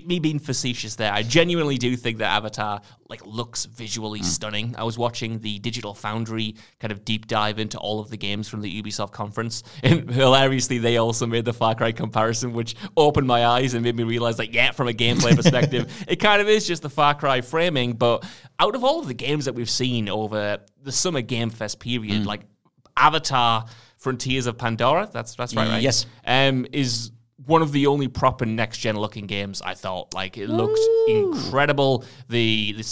me being facetious there, I genuinely do think that Avatar looks visually stunning. I was watching the Digital Foundry kind of deep dive into all of the games from the Ubisoft conference, and hilariously they also made the Far Cry comparison, which opened my eyes and made me realize that from a gameplay perspective it kind of is just the Far Cry framing. But out of all of the games that we've seen over the Summer Game Fest period, like Avatar Frontiers of Pandora, that's right? Yes. Is one of the only proper next-gen looking games, I thought. Like, it looked incredible. The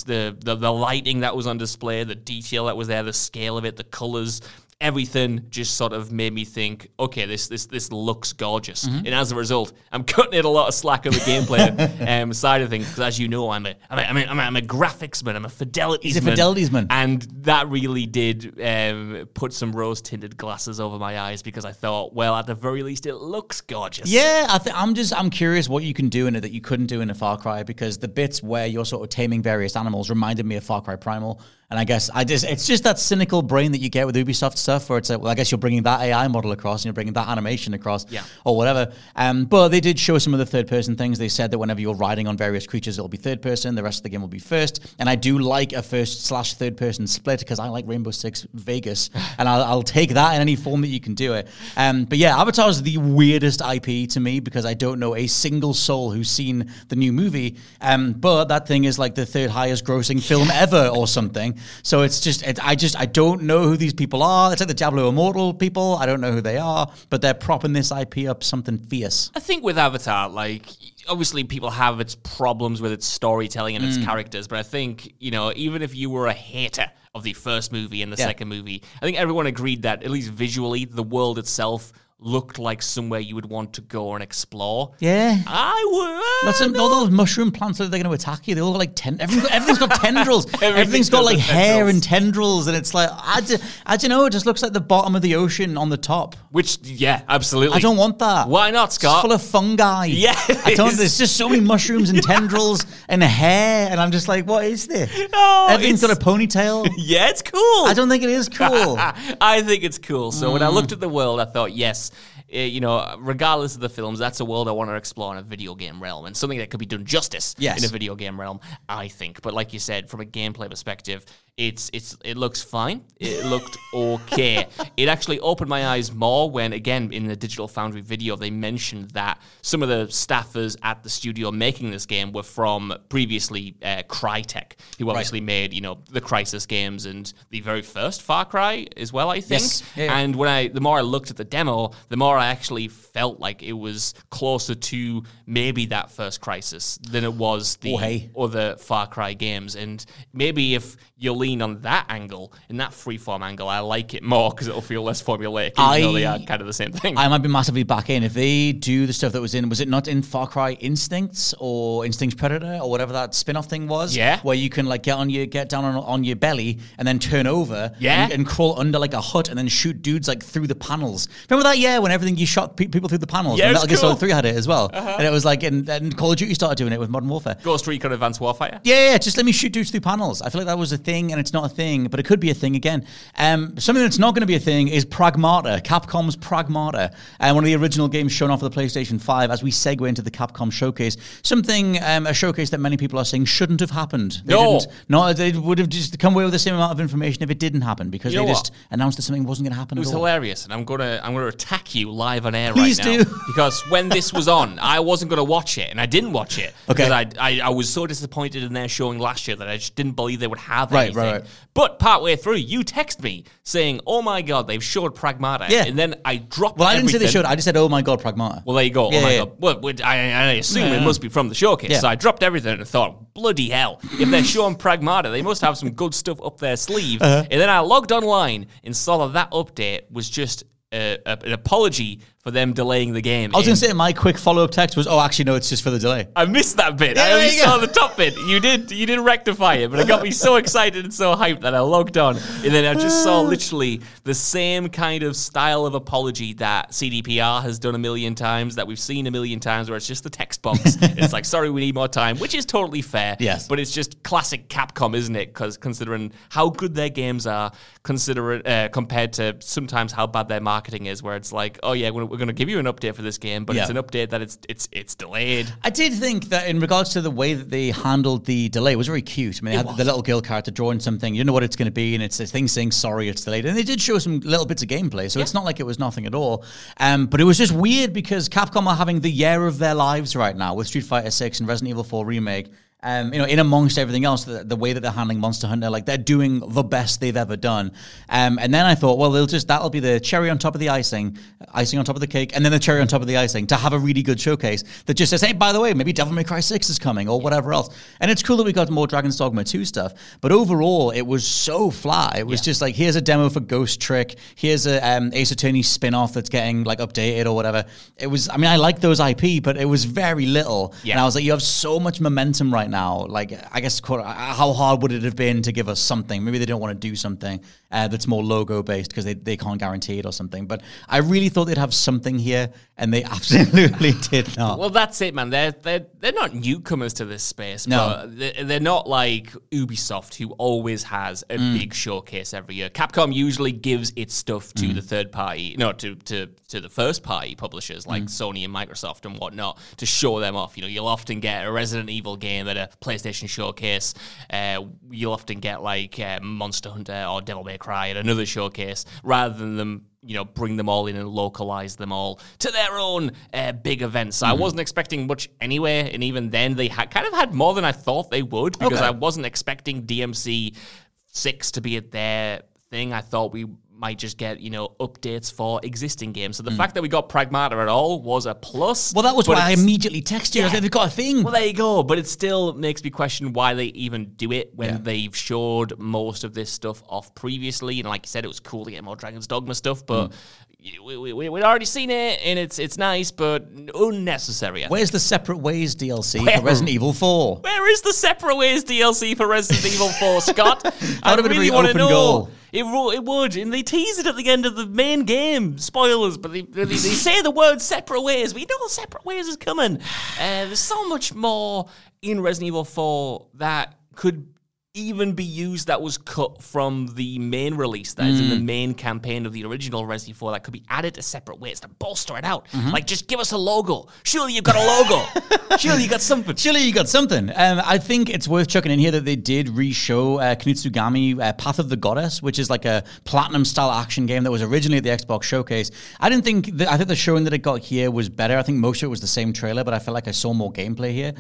lighting that was on display, the detail that was there, the scale of it, the colors, everything just sort of made me think, okay, this looks gorgeous. Mm-hmm. And as a result, I'm cutting it a lot of slack on the gameplay side of things, because as you know, I'm a graphics man, I'm a fidelities man. He's a fidelities man. And that really did put some rose-tinted glasses over my eyes, because I thought, well, at the very least, it looks gorgeous. Yeah, I'm curious what you can do in it that you couldn't do in a Far Cry, because the bits where you're sort of taming various animals reminded me of Far Cry Primal. And I guess it's just that cynical brain that you get with Ubisoft stuff where it's like, well, I guess you're bringing that AI model across and you're bringing that animation across or whatever. But they did show some of the third-person things. They said that whenever you're riding on various creatures, it'll be third-person. The rest of the game will be first. And I do like a first/third-person split because I like Rainbow Six Vegas. And I'll take that in any form that you can do it. But yeah, Avatar is the weirdest IP to me because I don't know a single soul who's seen the new movie. But that thing is like the third highest grossing film ever or something. So it's just, I don't know who these people are. It's like the Diablo Immortal people. I don't know who they are, but they're propping this IP up something fierce. I think with Avatar, like, obviously people have its problems with its storytelling and its characters, but I think, you know, even if you were a hater of the first movie and the second movie, I think everyone agreed that, at least visually, the world itself looked like somewhere you would want to go and explore. Yeah. All those mushroom plants that they're going to attack you, they all got like everything's got tendrils. Everything's got like hair and tendrils, and it's like, I don't know, it just looks like the bottom of the ocean on the top. Which, yeah, absolutely. I don't want that. Why not, Scott? It's full of fungi. Yeah. There's just so many mushrooms and tendrils and hair, and I'm just like, what is this? Oh, everything's got a ponytail. Yeah, it's cool. I don't think it is cool. I think it's cool. So when I looked at the world, I thought, yes, you know, regardless of the films, that's a world I want to explore in a video game realm, and something that could be done justice in a video game realm, I think. But like you said, from a gameplay perspective, it looks fine. It looked okay. It actually opened my eyes more when, again, in the Digital Foundry video, they mentioned that some of the staffers at the studio making this game were from previously Crytek, who obviously made, you know, the Crysis games and the very first Far Cry as well, I think. Yes. Yeah. And when the more I looked at the demo, the more I actually felt like it was closer to maybe that first Crysis than it was the other Far Cry games. And maybe if you lean on that angle, in that freeform angle, I like it more because it'll feel less formulaic, even though they are kind of the same thing. I might be massively back in. If they do the stuff that was it not in Far Cry Instincts or Instincts Predator or whatever that spin-off thing was? Yeah. Where you can like get down on your belly and then turn over and crawl under like a hut and then shoot dudes like through the panels. Remember that? Yeah, when everything you shot people through the panels. Yeah, and Metal Gear Solid 3 had it as well. Uh-huh. And it was like, and Call of Duty started doing it with Modern Warfare. Ghost Recon Advanced Warfare. Yeah, just let me shoot dudes through panels. I feel like that was a thing, and it's not a thing, but it could be a thing again. Something that's not going to be a thing is Pragmata, Capcom's Pragmata, one of the original games shown off of the PlayStation 5 as we segue into the Capcom showcase. Something, a showcase that many people are saying shouldn't have happened. They would have just come away with the same amount of information if it didn't happen, because they just announced that something wasn't going to happen at all. It was hilarious, and I'm going to attack you live on air right now. Because when this was on, I wasn't going to watch it, and I didn't watch it. Okay. Because I was so disappointed in their showing last year that I just didn't believe they would have anything. Right. But partway through, you text me saying, oh my God, they've showed Pragmata. Yeah. And then I dropped everything. I didn't say they showed. I just said, oh my God, Pragmata. Well, there you go. Yeah, oh my God. Well, I assume it must be from the showcase. Yeah. So I dropped everything and thought, bloody hell, if they're showing Pragmata, they must have some good stuff up their sleeve. Uh-huh. And then I logged online and saw that update was just an apology for them delaying the game. I was going to say, my quick follow-up text was, oh, actually, no, it's just for the delay. I missed that bit. Yeah, I only saw the top bit. You did rectify it, but it got me so excited and so hyped that I logged on, and then I just saw literally the same kind of style of apology that CDPR has done a million times, that we've seen a million times, where it's just the text box. It's like, sorry, we need more time, which is totally fair, but it's just classic Capcom, isn't it? Because considering how good their games are, compared to sometimes how bad their marketing is, where it's like, oh yeah, we're going to give you an update for this game, but it's an update that it's delayed. I did think that in regards to the way that they handled the delay, it was very cute. I mean, they had the little girl character drawing something, you don't know what it's going to be, and it's a thing saying, sorry, it's delayed. And they did show some little bits of gameplay, so it's not like it was nothing at all. But it was just weird because Capcom are having the year of their lives right now with Street Fighter 6 and Resident Evil 4 Remake. you know, in amongst everything else, the way that they're handling Monster Hunter, like they're doing the best they've ever done. And then I thought, well, they'll just, that'll be the cherry on top of the icing on top of the cake, and then the cherry on top of the icing to have a really good showcase that just says, hey, by the way, maybe Devil May Cry 6 is coming or whatever else. And it's cool that we got more Dragon's Dogma 2 stuff, but overall, it was so flat. It was just like, here's a demo for Ghost Trick, here's a Ace Attorney spin-off that's getting like updated or whatever. It was, I mean, I like those IP, but it was very little. Yeah. And I was like, you have so much momentum right now. Like, I guess, how hard would it have been to give us something? Maybe they don't want to do something that's more logo-based because they can't guarantee it or something. But I really thought they'd have something here, and they absolutely did not. Well, that's it, man. They're not newcomers to this space. No. But they're not like Ubisoft, who always has a big showcase every year. Capcom usually gives its stuff to the third party, no, to the first party publishers like Sony and Microsoft and whatnot to show them off. You know, you'll often get a Resident Evil game at a PlayStation showcase. You'll often get like Monster Hunter or Devil May Cry at another showcase, rather than them, you know, bring them all in and localize them all to their own big events. So I wasn't expecting much anyway, and even then they kind of had more than I thought they would, because I wasn't expecting DMC 6 to be at their thing. I thought we might just get, you know, updates for existing games. So the fact that we got Pragmata at all was a plus. Well, that was why I immediately texted you. I was like, they've got a thing. Well, there you go. But it still makes me question why they even do it when they've showed most of this stuff off previously. And like you said, it was cool to get more Dragon's Dogma stuff, but we'd already seen it, and it's nice, but unnecessary. Where's the Separate Ways DLC for Resident Evil 4? Where is the Separate Ways DLC for Resident Evil 4, Scott? I really want to know. Goal. It would, and they tease it at the end of the main game. Spoilers, but they say the word Separate Ways. We know Separate Ways is coming. There's so much more in Resident Evil 4 that could even be used that was cut from the main release that is in the main campaign of the original Resident Evil 4 that could be added to Separate Ways to bolster it out. Like, just give us a logo. Surely you've got a logo. Surely you got something. I think it's worth chucking in here that they did re-show Knitsugami Path of the Goddess, which is like a platinum-style action game that was originally at the Xbox showcase. I think the showing that it got here was better. I think most of it was the same trailer, but I felt like I saw more gameplay here.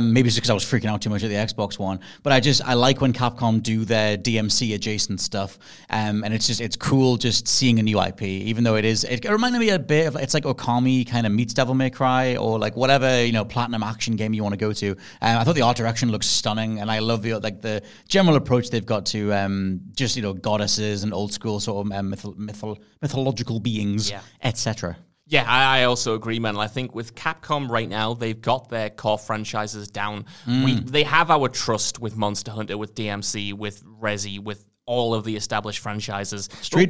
Maybe it's because I was freaking out too much at the Xbox one, but I like when Capcom do their DMC adjacent stuff, and it's cool just seeing a new IP, even though it reminded me a bit of, it's like Okami kind of meets Devil May Cry, or like whatever, you know, platinum action game you want to go to. I thought the art direction looks stunning, and I love the general approach they've got to just, you know, goddesses and old school sort of mythological beings, etc. Yeah, I also agree, man. I think with Capcom right now, they've got their core franchises down. They have our trust with Monster Hunter, with DMC, with Resi, with all of the established franchises. Street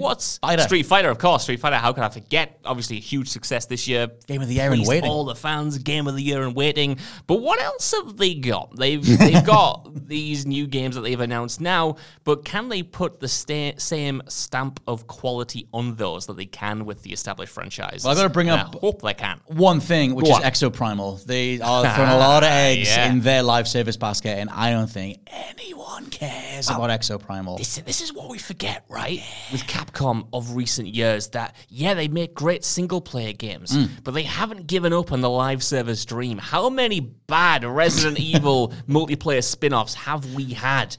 Fighter, of course. Street Fighter, how could I forget? Obviously, a huge success this year. Game of the Year in Waiting. All the fans, Game of the Year in Waiting. But what else have they got? They've got these new games that they've announced now, but can they put the same stamp of quality on those that they can with the established franchises? Well, I've got to bring up, I hope they can, one thing, which is Exoprimal. They are throwing a lot of eggs in their live service basket, and I don't think anyone cares about Exoprimal. This is what we forget, right? With Capcom of recent years, that, they make great single-player games, but they haven't given up on the live service dream. How many bad Resident Evil multiplayer spin-offs have we had?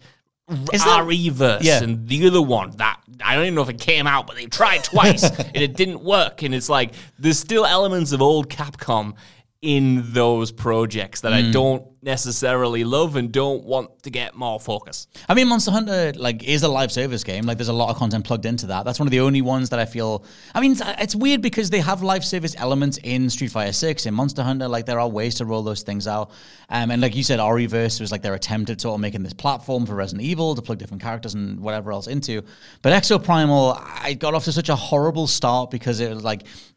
RE-verse and the other one that I don't even know if it came out, but they tried twice and it didn't work. And it's like, there's still elements of old Capcom in those projects that I don't necessarily love and don't want to get more focus. I mean, Monster Hunter is a live service game. Like, there's a lot of content plugged into that. That's one of the only ones that I feel, I mean, it's weird because they have live service elements in Street Fighter 6, in Monster Hunter. Like, there are ways to roll those things out. And like you said, RE-verse was like their attempt at sort of making this platform for Resident Evil to plug different characters and whatever else into. But Exoprimal, I got off to such a horrible start because it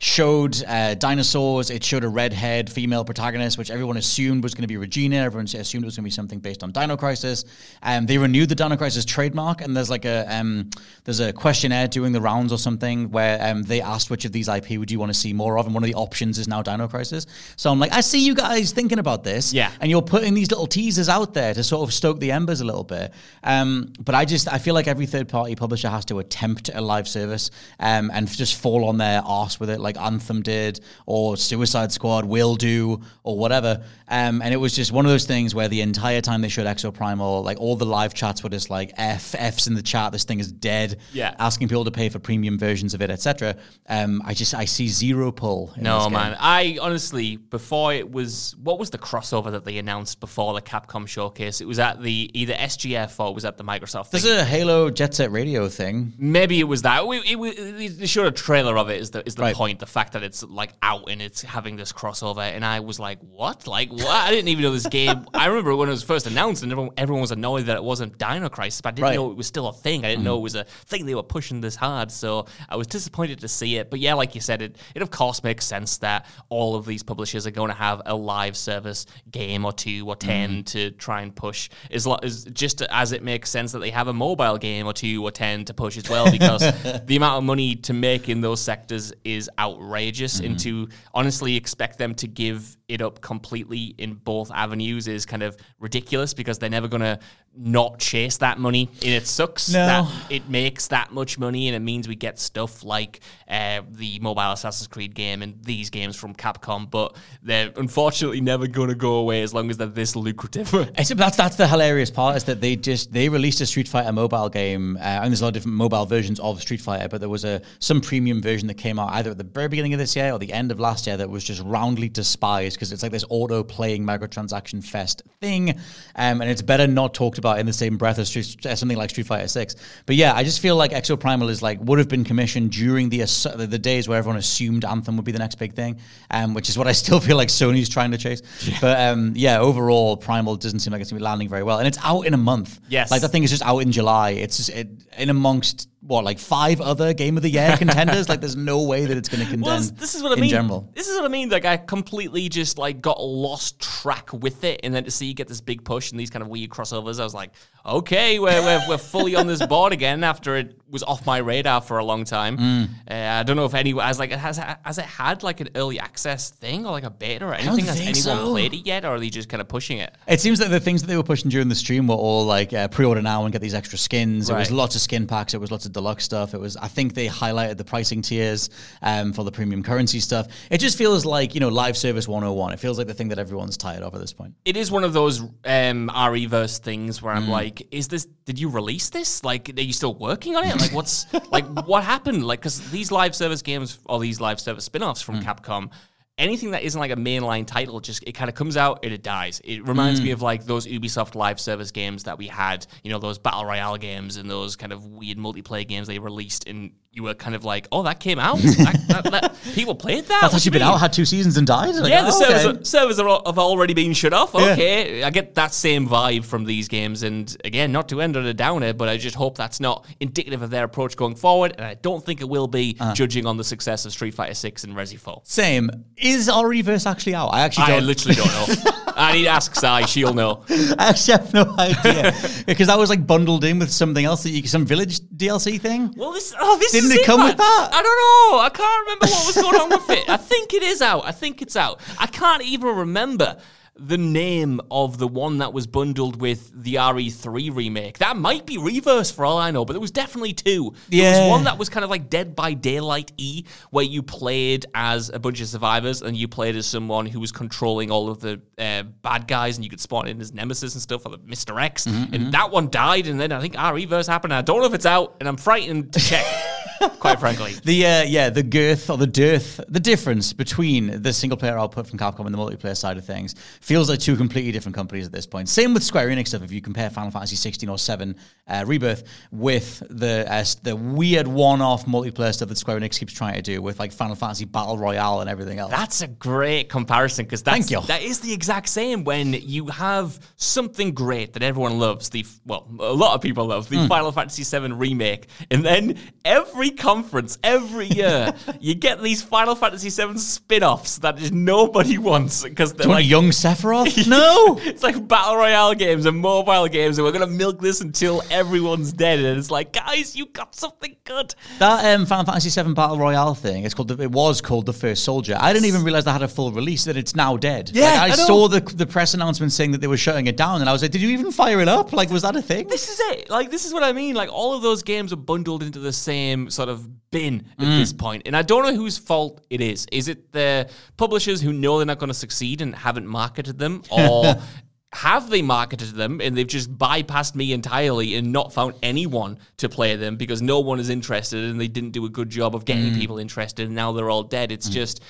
showed dinosaurs, it showed a redhead female protagonist, which everyone assumed was going to be Regina. Everyone assumed it was going to be something based on Dino Crisis. They renewed the Dino Crisis trademark, and there's a questionnaire doing the rounds or something where they asked which of these IP would you want to see more of, and one of the options is now Dino Crisis. So I'm like, I see you guys thinking about this, and you're putting these little teasers out there to sort of stoke the embers a little bit. But I feel like every third-party publisher has to attempt a live service and just fall on their arse with it, like Anthem did, or Suicide Squad will do, or whatever. And it was just one one of those things where the entire time they showed Exoprimal, like all the live chats were just like F's in the chat. This thing is dead. Yeah, asking people to pay for premium versions of it, etc. I see zero pull. No, man. I honestly, before it was, what was the crossover that they announced before the Capcom showcase? It was at the either SGF or it was at the Microsoft thing. There's a Halo Jet Set Radio thing. Maybe it was that. They showed a trailer of it. Is the point? The fact that it's like out and it's having this crossover, and I was like, what? Like what? I didn't even know this game. I remember when it was first announced, and everyone was annoyed that it wasn't Dino Crisis, but I didn't know it was still a thing. I didn't know it was a thing they were pushing this hard, so I was disappointed to see it. But yeah, like you said, it of course makes sense that all of these publishers are going to have a live service game or two or 10 to try and push, as just as it makes sense that they have a mobile game or two or 10 to push as well, because the amount of money to make in those sectors is outrageous, and to honestly expect them to give it up completely in both avenues is kind of ridiculous, because they're never going to not chase that money, and it sucks that it makes that much money, and it means we get stuff like the mobile Assassin's Creed game and these games from Capcom, but they're unfortunately never going to go away as long as they're this lucrative. That's the hilarious part, is that they released a Street Fighter mobile game, and there's a lot of different mobile versions of Street Fighter, but there was some premium version that came out either at the very beginning of this year or the end of last year that was just roundly despised because it's like this auto-playing microtransaction fest thing, and it's better not talked about in the same breath as something like Street Fighter 6. But yeah, I just feel like Exoprimal is like would have been commissioned during the days where everyone assumed Anthem would be the next big thing, which is what I still feel like Sony's trying to chase. Yeah. But overall, Primal doesn't seem like it's going to be landing very well. And it's out in a month. Yes. Like that thing is just out in July. It's just in amongst five other Game of the Year contenders? Like, there's no way that it's going to contend. Well, this is what I mean. In general, this is what I mean. Like, I completely just like got lost track with it, and then to see you get this big push and these kind of weird crossovers, I was like, okay, we're fully on this board again after it was off my radar for a long time. I don't know if anyone has like it had like an early access thing or like a beta or anything. Has anyone played it yet, or are they just kind of pushing it? It seems that the things that they were pushing during the stream were all like pre-order now and get these extra skins. Right. It was lots of skin packs. It was lots of deluxe stuff. It was, I think they highlighted the pricing tiers for the premium currency stuff. It just feels like, live service 101. It feels like the thing that everyone's tired of at this point. It is one of those RE-verse things where I'm like, did you release this? Like, are you still working on it? Like, what happened? Like, because these live service games or these live service spin-offs from Capcom, anything that isn't like a mainline title, just it kind of comes out and it dies. It reminds me of like those Ubisoft live service games that we had, those battle royale games and those kind of weird multiplayer games they released, and you were kind of like, oh, that came out? that people played that? That's actually been out, had 2 seasons and died? Like, yeah, servers have already been shut off. Okay, yeah. I get that same vibe from these games, and again, not to end on a downer, but I just hope that's not indicative of their approach going forward, and I don't think it will be, judging on the success of Street Fighter 6 and Resi 4. Same. Is RE-verse actually out? I literally don't know. I need to ask Sai, she'll know. I actually have no idea. Because that was like bundled in with something else, some village DLC thing. Well, this didn't it come with that? I don't know. I can't remember what was going on with it. I think it's out. I can't even remember the name of the one that was bundled with the RE3 remake. That might be Reverse for all I know, but there was definitely two. There was one that was kind of like Dead by Daylight-y, where you played as a bunch of survivors and you played as someone who was controlling all of the bad guys, and you could spawn in as Nemesis and stuff, or the Mr. X. And that one died, and then I think RE-verse happened. I don't know if it's out, and I'm frightened to check. Quite frankly. The girth or the difference between the single-player output from Capcom and the multiplayer side of things feels like two completely different companies at this point. Same with Square Enix stuff, if you compare Final Fantasy 16 or 7 Rebirth with the weird one-off multiplayer stuff that Square Enix keeps trying to do with like Final Fantasy Battle Royale and everything else. That's a great comparison, because that is the exact same when you have something great that everyone loves, a lot of people love, the Final Fantasy 7 remake, and then every conference, every year, you get these Final Fantasy VII spin-offs that nobody wants because they're like young Sephiroth. No, it's like battle royale games and mobile games, and we're gonna milk this until everyone's dead. And it's like, guys, you got something good. That Final Fantasy VII battle royale thing. It was called The First Soldier. I didn't even realize that had a full release. That it's now dead. Yeah, like, I saw the press announcement saying that they were shutting it down, and I was like, did you even fire it up? Like, was that a thing? This is it. Like, this is what I mean. Like, all of those games are bundled into the same sort of bin at this point. And I don't know whose fault it is. Is it the publishers who know they're not going to succeed and haven't marketed them? Or Have they marketed them and they've just bypassed me entirely and not found anyone to play them because no one is interested and they didn't do a good job of getting people interested and now they're all dead? It's just...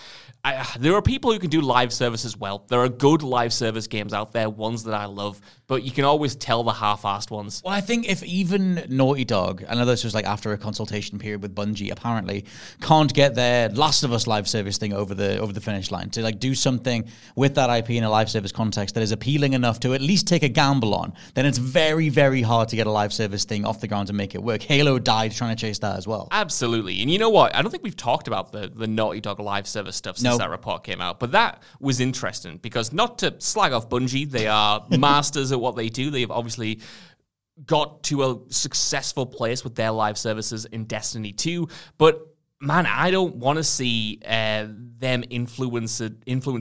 there are people who can do live service as well. There are good live service games out there, ones that I love, but you can always tell the half-assed ones. Well, I think if even Naughty Dog, I know this was like after a consultation period with Bungie, apparently, can't get their Last of Us live service thing over the finish line, to like do something with that IP in a live service context that is appealing enough to at least take a gamble on, then it's very, very hard to get a live service thing off the ground and make it work. Halo died trying to chase that as well. Absolutely. And you know what? I don't think we've talked about the Naughty Dog live service stuff since that report came out. But that was interesting because, not to slag off Bungie, they are masters at what they do. They've obviously got to a successful place with their live services in Destiny 2. But, man, I don't want to see them influence